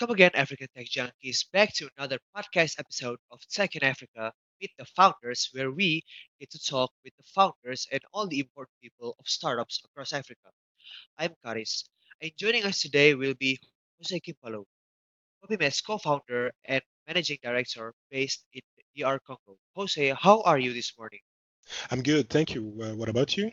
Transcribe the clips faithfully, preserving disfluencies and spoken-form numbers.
Welcome again, African Tech Junkies, back to another podcast episode of Tech in Africa, Meet the Founders, where we get to talk with the founders and all the important people of startups across Africa. I'm Karis, and joining us today will be Jose Kimpalo, KopiMe's co-founder and managing director based in D R Congo. Jose, how are you this morning? I'm good, thank you. Uh, what about you?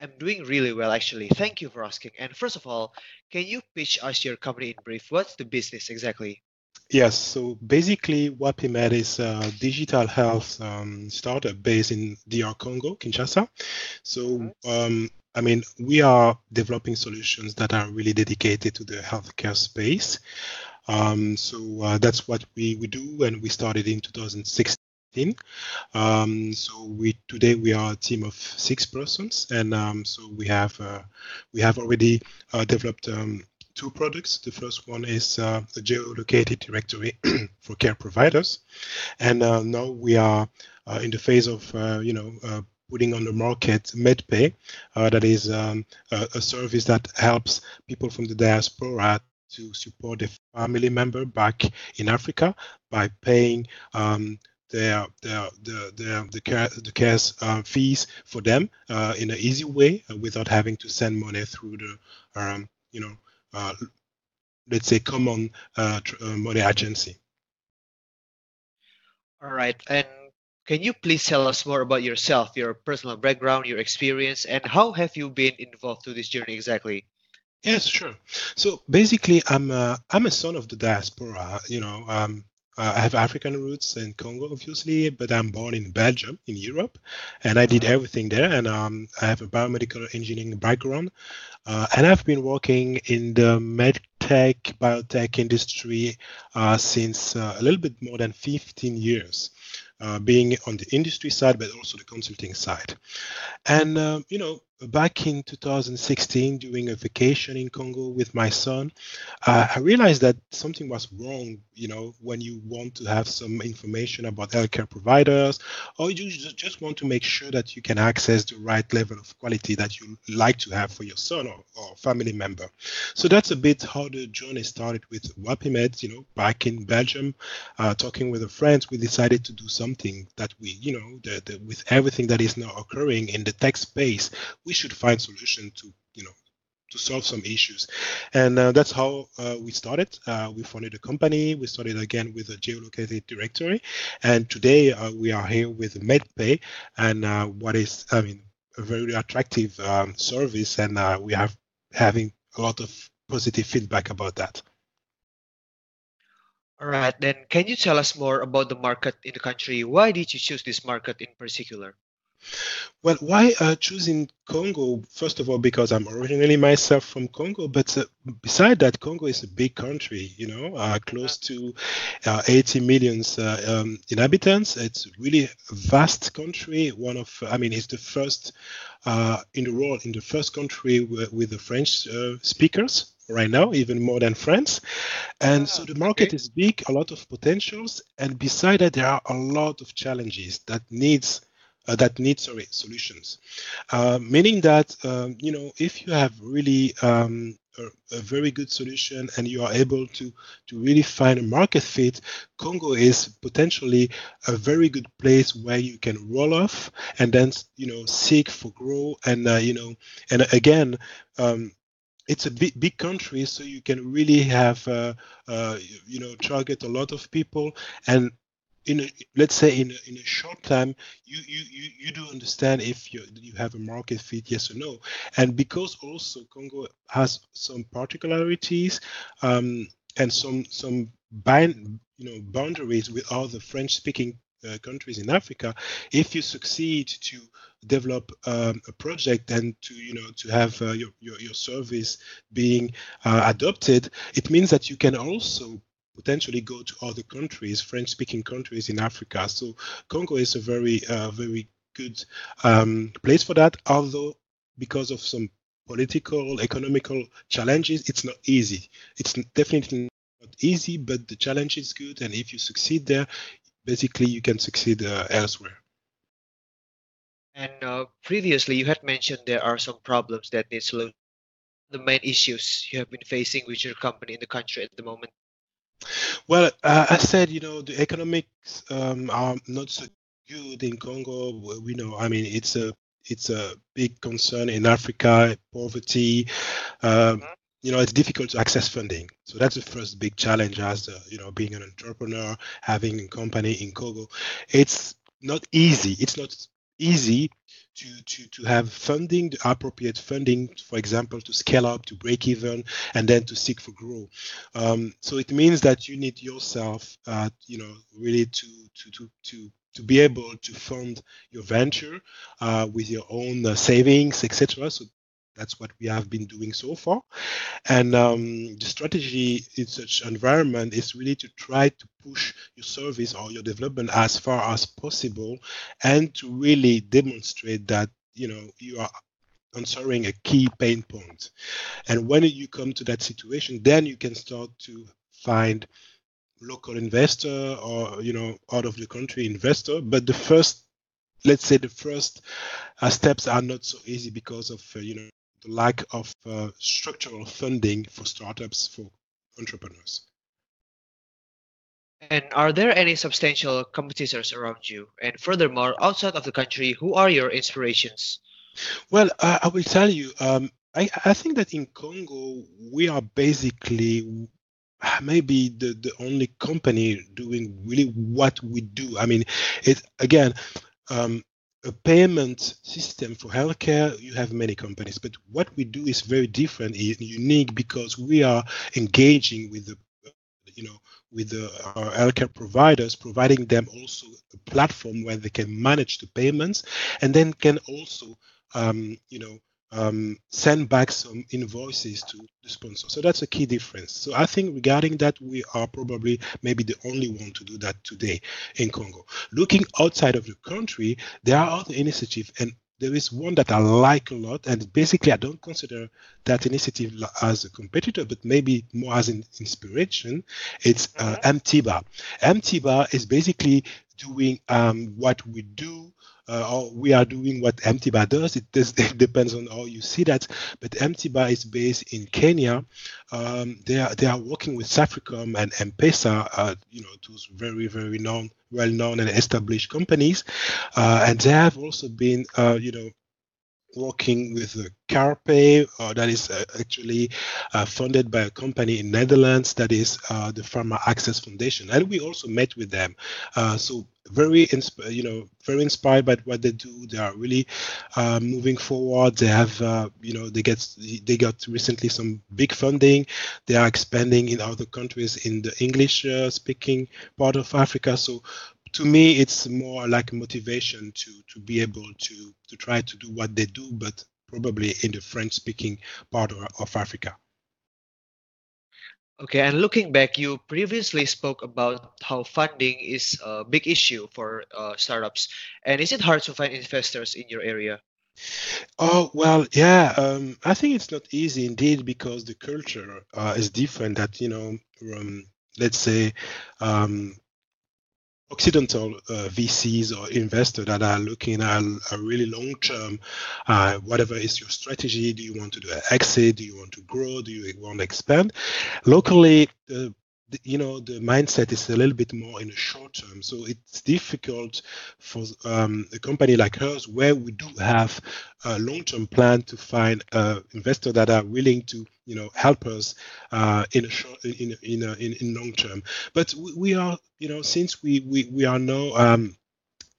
I'm doing really well, actually. Thank you for asking. And first of all, can you pitch us your company in brief? What's the business exactly? Yes. So basically, WapiMed is a digital health um, startup based in D R Congo, Kinshasa. So, um, I mean, we are developing solutions that are really dedicated to the healthcare space. Um, so uh, that's what we, we do. And we started in two thousand sixteen. Um, so we today we are a team of six persons, and um, so we have uh, we have already uh, developed um, two products. The first one is uh, a geolocated directory for care providers, and uh, now we are uh, in the phase of uh, you know uh, putting on the market MedPay, uh, that is um, a, a service that helps people from the diaspora to support a family member back in Africa by paying. Um, Their, their, their, their, the care, the care's uh, fees for them uh, in an easy way uh, without having to send money through the, um, you know, uh, let's say common uh, tr- uh, money agency. All right. And can you please tell us more about yourself, your personal background, your experience, and how have you been involved through this journey exactly? Yes, sure. So basically, I'm a, I'm a son of the diaspora, you know, um, Uh, I have African roots in Congo, obviously, but I'm born in Belgium, in Europe, and I did everything there. And um, I have a biomedical engineering background, uh, and I've been working in the medtech, biotech industry uh, since uh, a little bit more than fifteen years, uh, being on the industry side, but also the consulting side. And, uh, you know, back in two thousand sixteen, during a vacation in Congo with my son, uh, I realized that something was wrong, you know, when you want to have some information about healthcare providers, or you just want to make sure that you can access the right level of quality that you like to have for your son or, or family member. So that's a bit how the journey started with WapiMed, you know, back in Belgium, uh, talking with a friend, we decided to do something that we, you know, the, the, with everything that is now occurring in the tech space, we We should find solution to, you know, to solve some issues. And uh, that's how uh, we started. Uh, we founded a company. We started again with a geolocated directory. And today uh, we are here with MedPay and uh, what is, I mean, a very attractive um, service. And uh, we have having a lot of positive feedback about that. All right. Then can you tell us more about the market in the country? Why did you choose this market in particular? Well, why uh, choosing Congo? First of all, because I'm originally myself from Congo, but uh, beside that, Congo is a big country, you know, uh, close to uh, eighty million uh, um, inhabitants. It's really a vast country. One of, I mean, it's the first uh, in the world, in the first country w- with the French uh, speakers right now, even more than France. And so the market okay. is big, a lot of potentials. And beside that, there are a lot of challenges that needs Uh, that need sorry, solutions, uh, meaning that, um, you know, if you have really um, a, a very good solution and you are able to, to really find a market fit, Congo is potentially a very good place where you can roll off and then, you know, seek for growth. And, uh, you know, and again, um, it's a big, big country, so you can really have, uh, uh, you know, target a lot of people. And In a, let's say in a, in a short time, you, you, you, you do understand if you you have a market fit, yes or no. And because also Congo has some particularities um, and some some bind, you know boundaries with all the French-speaking uh, countries in Africa, if you succeed to develop um, a project and to you know to have uh, your, your your service being uh, adopted, it means that you can also potentially go to other countries, French-speaking countries in Africa. So Congo is a very, uh, very good um, place for that. Although because of some political, economical challenges, it's not easy. It's definitely not easy, but the challenge is good. And if you succeed there, basically you can succeed uh, elsewhere. And uh, previously you had mentioned there are some problems that need solution. the main issues you have been facing with your company in the country at the moment? Well, uh, I said, you know, the economics um, are not so good in Congo. We know, I mean, it's a it's a big concern in Africa, poverty. Um, mm-hmm. You know, it's difficult to access funding. So that's the first big challenge as, uh, you know, being an entrepreneur, having a company in Congo. It's not easy. It's not easy to, to, to have funding, the appropriate funding, for example, to scale up, to break even, and then to seek for growth. Um, so it means that you need yourself, uh, you know, really to to to to to be able to fund your venture uh, with your own uh, savings, et cetera. So that's what we have been doing so far. And um, the strategy in such environment is really to try to push your service or your development as far as possible and to really demonstrate that, you know, you are answering a key pain point. And when you come to that situation, then you can start to find local investor or, you know, out of the country investor. But the first, let's say the first uh, steps are not so easy because of, uh, you know, the lack of uh, structural funding for startups, for entrepreneurs. And are there any substantial competitors around you? And furthermore, outside of the country, who are your inspirations? Well, uh, I will tell you, um, I, I think that in Congo, we are basically maybe the, the only company doing really what we do. I mean, it again, um, a payment system for healthcare, you have many companies, but what we do is very different and unique because we are engaging with the, you know, with the, our healthcare providers, providing them also a platform where they can manage the payments and then can also, um, you know, um, send back some invoices to the sponsor. So that's a key difference. So I think regarding that, we are probably maybe the only one to do that today in Congo. Looking outside of the country, there are other initiatives, and there is one that I like a lot, and basically I don't consider that initiative as a competitor, but maybe more as an inspiration. It's uh, M T B A. M T B A is basically doing um, what we do, uh, or we are doing what M T B A does. It, does. It depends on how you see that. But M T B A is based in Kenya. Um, they are they are working with Safaricom and M-Pesa, uh, you know, those very very known, well known and established companies, uh, and they have also been, uh, you know, working with the CARPA, uh, that is uh, actually uh, funded by a company in Netherlands, that is uh, the Pharma Access Foundation, and we also met with them. Uh, so very, insp- you know, very inspired by what they do. They are really uh, moving forward. They have, uh, you know, they get they got recently some big funding. They are expanding in other countries in the English-speaking part of Africa. So, to me, it's more like motivation to to be able to to try to do what they do, but probably in the French-speaking part of, of Africa. Okay, and looking back, you previously spoke about how funding is a big issue for uh, startups. And is it hard to find investors in your area? Oh, well, yeah, um, I think it's not easy indeed, because the culture uh, is different that, you know, um, let's say, um, Occidental uh, V Cs or investors that are looking at a really long term, uh, whatever is your strategy, do you want to do an exit, do you want to grow, do you want to expand? Locally, uh, the, you know, the mindset is a little bit more in the short term. So it's difficult for um, a company like ours, where we do have a long term plan, to find uh, investors that are willing to, you know, help us uh, in a short, in in a, in, in long term. But we, we are, you know, since we we we are now um,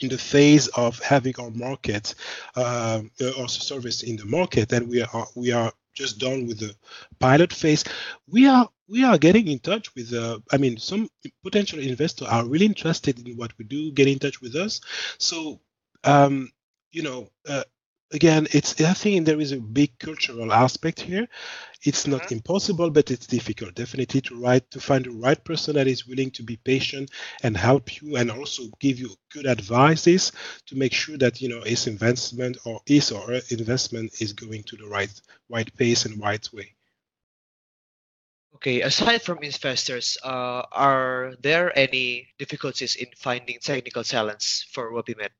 in the phase of having our market, uh, our service in the market, and we are we are just done with the pilot phase. We are we are getting in touch with. Uh, I mean, some potential investors are really interested in what we do. Get in touch with us. So, um, you know. Uh, Again, it's I think there is a big cultural aspect here. It's not mm-hmm. impossible, but it's difficult, definitely, to write, to find the right person that is willing to be patient and help you, and also give you good advices to make sure that, you know, his investment or his or her investment is going to the right right pace and right way. Okay. Aside from investors, uh, are there any difficulties in finding technical talents for WapiMed?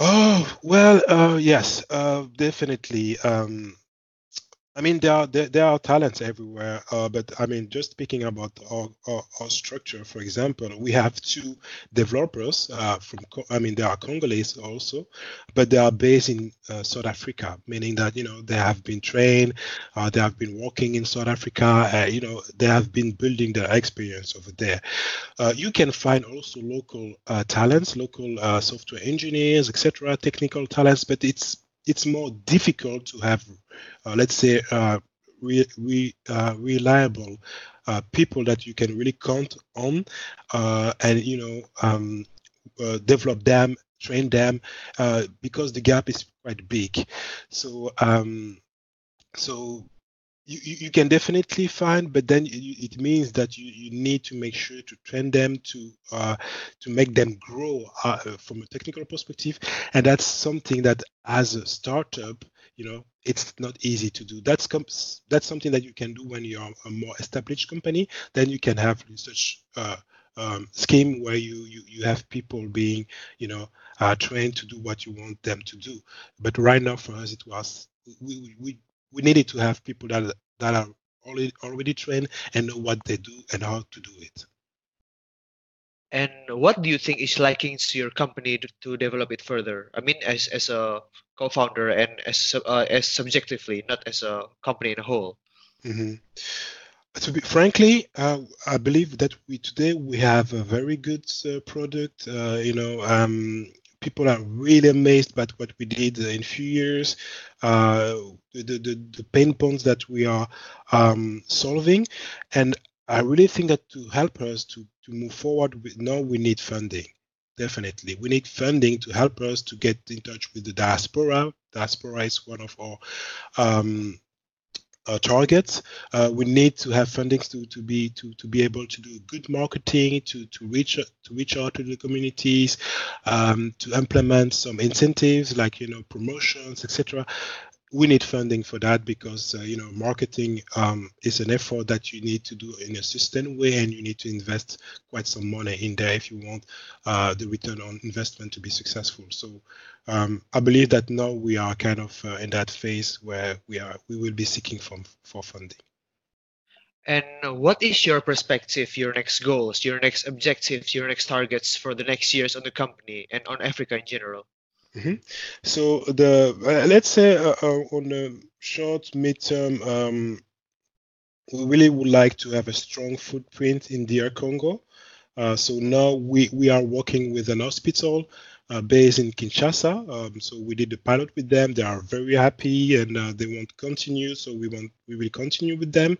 Oh, well, uh, yes, uh, definitely. Um, I mean, there are there, there are talents everywhere, uh, but I mean, just speaking about our, our, our structure, for example, we have two developers uh, from, I mean, they are Congolese also, but they are based in uh, South Africa, meaning that, you know, they have been trained, uh, they have been working in South Africa, uh, you know, they have been building their experience over there. Uh, you can find also local uh, talents, local uh, software engineers, et cetera, technical talents, but it's it's more difficult to have, uh, let's say, uh, re, re, uh, reliable uh, people that you can really count on, uh, and you know, um, uh, develop them, train them, uh, because the gap is quite big. So, um, so. You, you can definitely find, but then it means that you, you need to make sure to train them to uh, to make them grow uh, from a technical perspective, and that's something that as a startup, you know, it's not easy to do. That's that's something that you can do when you're a more established company. Then you can have such uh, um, scheme where you, you you have people being, you know, uh, trained to do what you want them to do. But right now, for us, it was we we. we We needed to have people that that are already already trained and know what they do and how to do it. And what do you think is lacking to your company to, to develop it further? I mean, as as a co-founder and as uh, as subjectively, not as a company in a whole. Mm-hmm. To be frankly, uh, I believe that we today we have a very good uh, product. Uh, you know. Um, People are really amazed by what we did in a few years, uh, the, the, the pain points that we are um, solving. And I really think that to help us to, to move forward, with, now we need funding, definitely. We need funding to help us to get in touch with the diaspora. Diaspora is one of our um, Uh, targets. Uh, we need to have fundings to to be to to be able to do good marketing, to to reach to reach out to the communities, um, to implement some incentives like you know promotions, et cetera. We need funding for that because uh, you know marketing um, is an effort that you need to do in a sustained way, and you need to invest quite some money in there if you want uh, the return on investment to be successful. So. Um, I believe that now we are kind of uh, in that phase where we are we will be seeking from for funding. And what is your perspective, your next goals, your next objectives, your next targets for the next years on the company and on Africa in general? Mm-hmm. So the uh, let's say uh, uh, on the short midterm, um, we really would like to have a strong footprint in D R Congo. Uh, so now we we are working with an hospital. Uh, based in Kinshasa, um, so we did the pilot with them. They are very happy, and uh, they want to continue. So we want, we will continue with them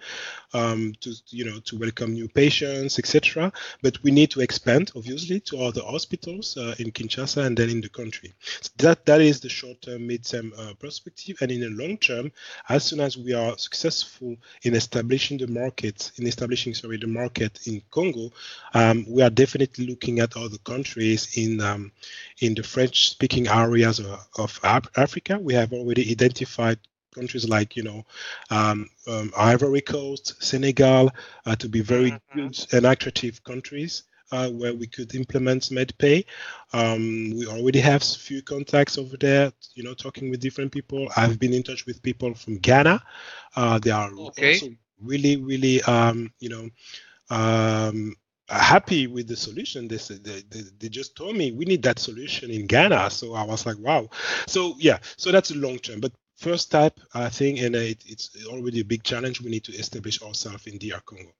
um, to, you know, to welcome new patients, et cetera. But we need to expand, obviously, to other hospitals uh, in Kinshasa and then in the country. So that that is the short-term, mid-term uh, perspective, and in the long term, as soon as we are successful in establishing the market, in establishing sorry the market in Congo, um, we are definitely looking at other countries in. Um, In the French-speaking areas of Africa. We have already identified countries like, you know, um, um, Ivory Coast, Senegal, uh, to be very good and attractive countries uh, where we could implement MedPay. Um, we already have a few contacts over there, you know, talking with different people. I've been in touch with people from Ghana. Uh, they are okay. Also really, really, um, you know, um, happy with the solution. They said they, they, they just told me we need that solution in Ghana. So I was like, wow. So yeah, so that's a long term. But first type, I think, and it, it's already a big challenge. We need to establish ourselves in D R Congo.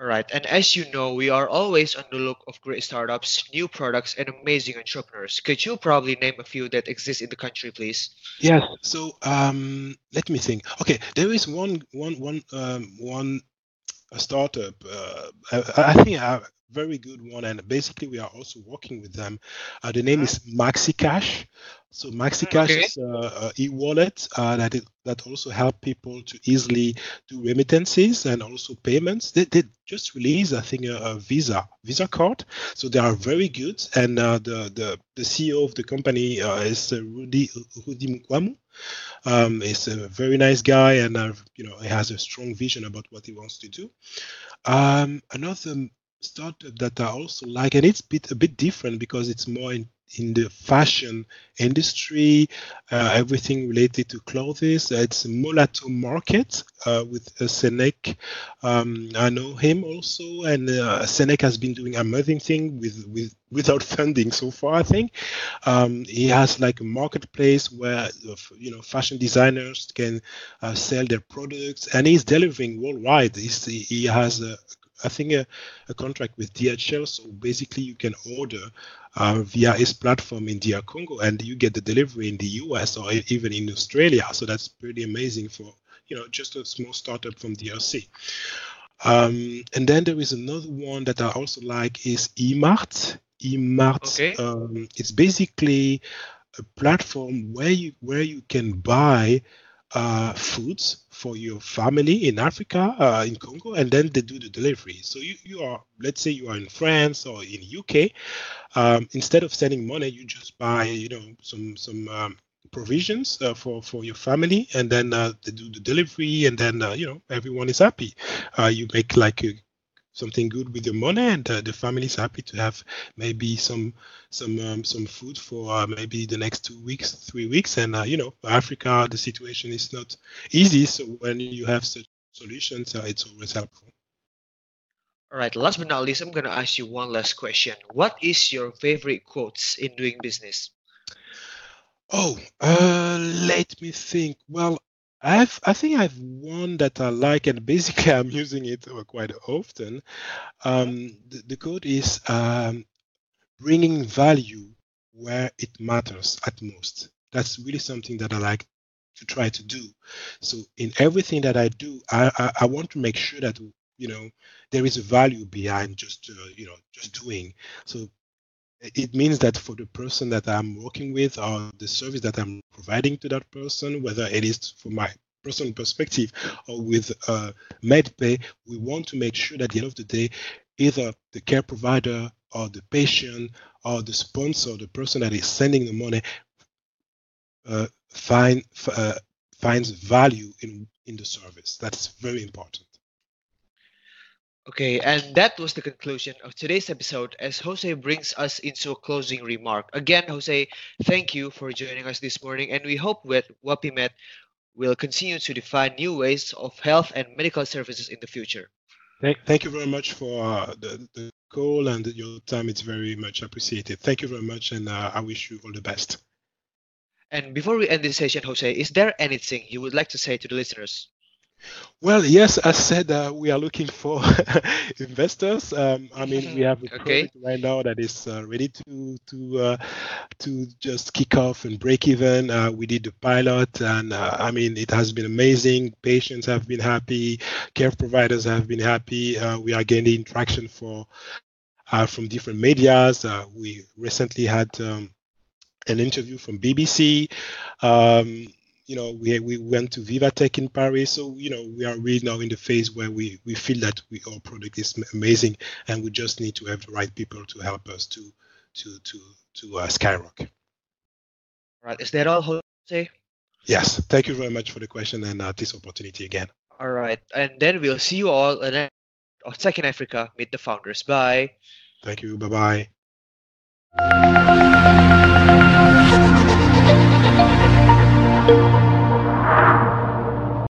All right. And as you know, we are always on the look of great startups, new products, and amazing entrepreneurs. Could you probably name a few that exist in the country, please? Yes. So um, let me think. Okay, there is one, one, one, um, one. A startup, uh, I, I think a very good one, and basically we are also working with them. Uh, the name is MaxiCash. So MaxiCash okay. is uh, a e-wallet uh, that it, that also help people to easily do remittances and also payments. They, they just released, I think, a, a Visa Visa card. So they are very good, and uh, the, the the C E O of the company uh, is uh, Rudy Rudy Mkwamu. Um, he's a very nice guy, and uh, you know he has a strong vision about what he wants to do. Um, another startup that I also like, and it's bit a bit different because it's more in in the fashion industry, uh, everything related to clothing. Uh, it's Molato Market uh, with uh, Senek. Um, I know him also, and uh, Senek has been doing amazing thing with, with without funding so far. I think um, he has like a marketplace where you know fashion designers can uh, sell their products, and he's delivering worldwide. He's, he has a I think a, a contract with D H L, so basically you can order uh, via his platform in D R Congo, and you get the delivery in the U S or even in Australia. So that's pretty amazing for you know just a small startup from D R C. Um, and then there is another one that I also like is eMart. eMart, okay. um, it's basically a platform where you where you can buy Uh, foods for your family in Africa, uh, in Congo, and then they do the delivery. So you, you are, let's say you are in France or in U K, um, instead of sending money, you just buy, you know, some some um, provisions uh, for for your family, and then uh, they do the delivery, and then uh, you know everyone is happy. Uh, you make like a, something good with your money, and uh, the family is happy to have maybe some some um, some food for uh, maybe the next two weeks, three weeks. And uh, you know, Africa, the situation is not easy. So when you have such solutions, uh, it's always helpful. All right. Last but not least, I'm going to ask you one last question. What is your favorite quotes in doing business? Oh, uh, let me think. Well, I've, I think I have one that I like, and basically I'm using it quite often. Um, the, the quote is um, bringing value where it matters at most. That's really something that I like to try to do. So in everything that I do, I, I, I want to make sure that you know there is a value behind just uh, you know just doing. So it means that for the person that I'm working with or the service that I'm providing to that person, whether it is from my personal perspective or with uh, MedPay, we want to make sure that at the end of the day, either the care provider or the patient or the sponsor, the person that is sending the money, uh, find, uh, finds value in, in the service. That's very important. Okay, and that was the conclusion of today's episode as Jose brings us into a closing remark. Again, Jose, thank you for joining us this morning, and we hope that WapiMed will continue to define new ways of health and medical services in the future. Thank, thank you very much for uh, the, the call and your time. It's very much appreciated. Thank you very much, and uh, I wish you all the best. And before we end this session, Jose, is there anything you would like to say to the listeners? Well, yes, as said, uh, we are looking for investors. Um, I mean, we have a okay. project right now that is uh, ready to to uh, to just kick off and break even. Uh, we did the pilot, and uh, I mean, it has been amazing. Patients have been happy, care providers have been happy. Uh, we are gaining traction for uh, from different medias. Uh, we recently had um, an interview from B B C. Um, You know, we we went to VivaTech in Paris, so you know we are really now in the phase where we we feel that we, our product is amazing, and we just need to have the right people to help us to to to to uh, skyrocket. All right, is that all, Jose? Yes, thank you very much for the question and uh, this opportunity again. All right, and then we'll see you all at Tech in Africa. Meet the founders. Bye. Thank you. Bye bye.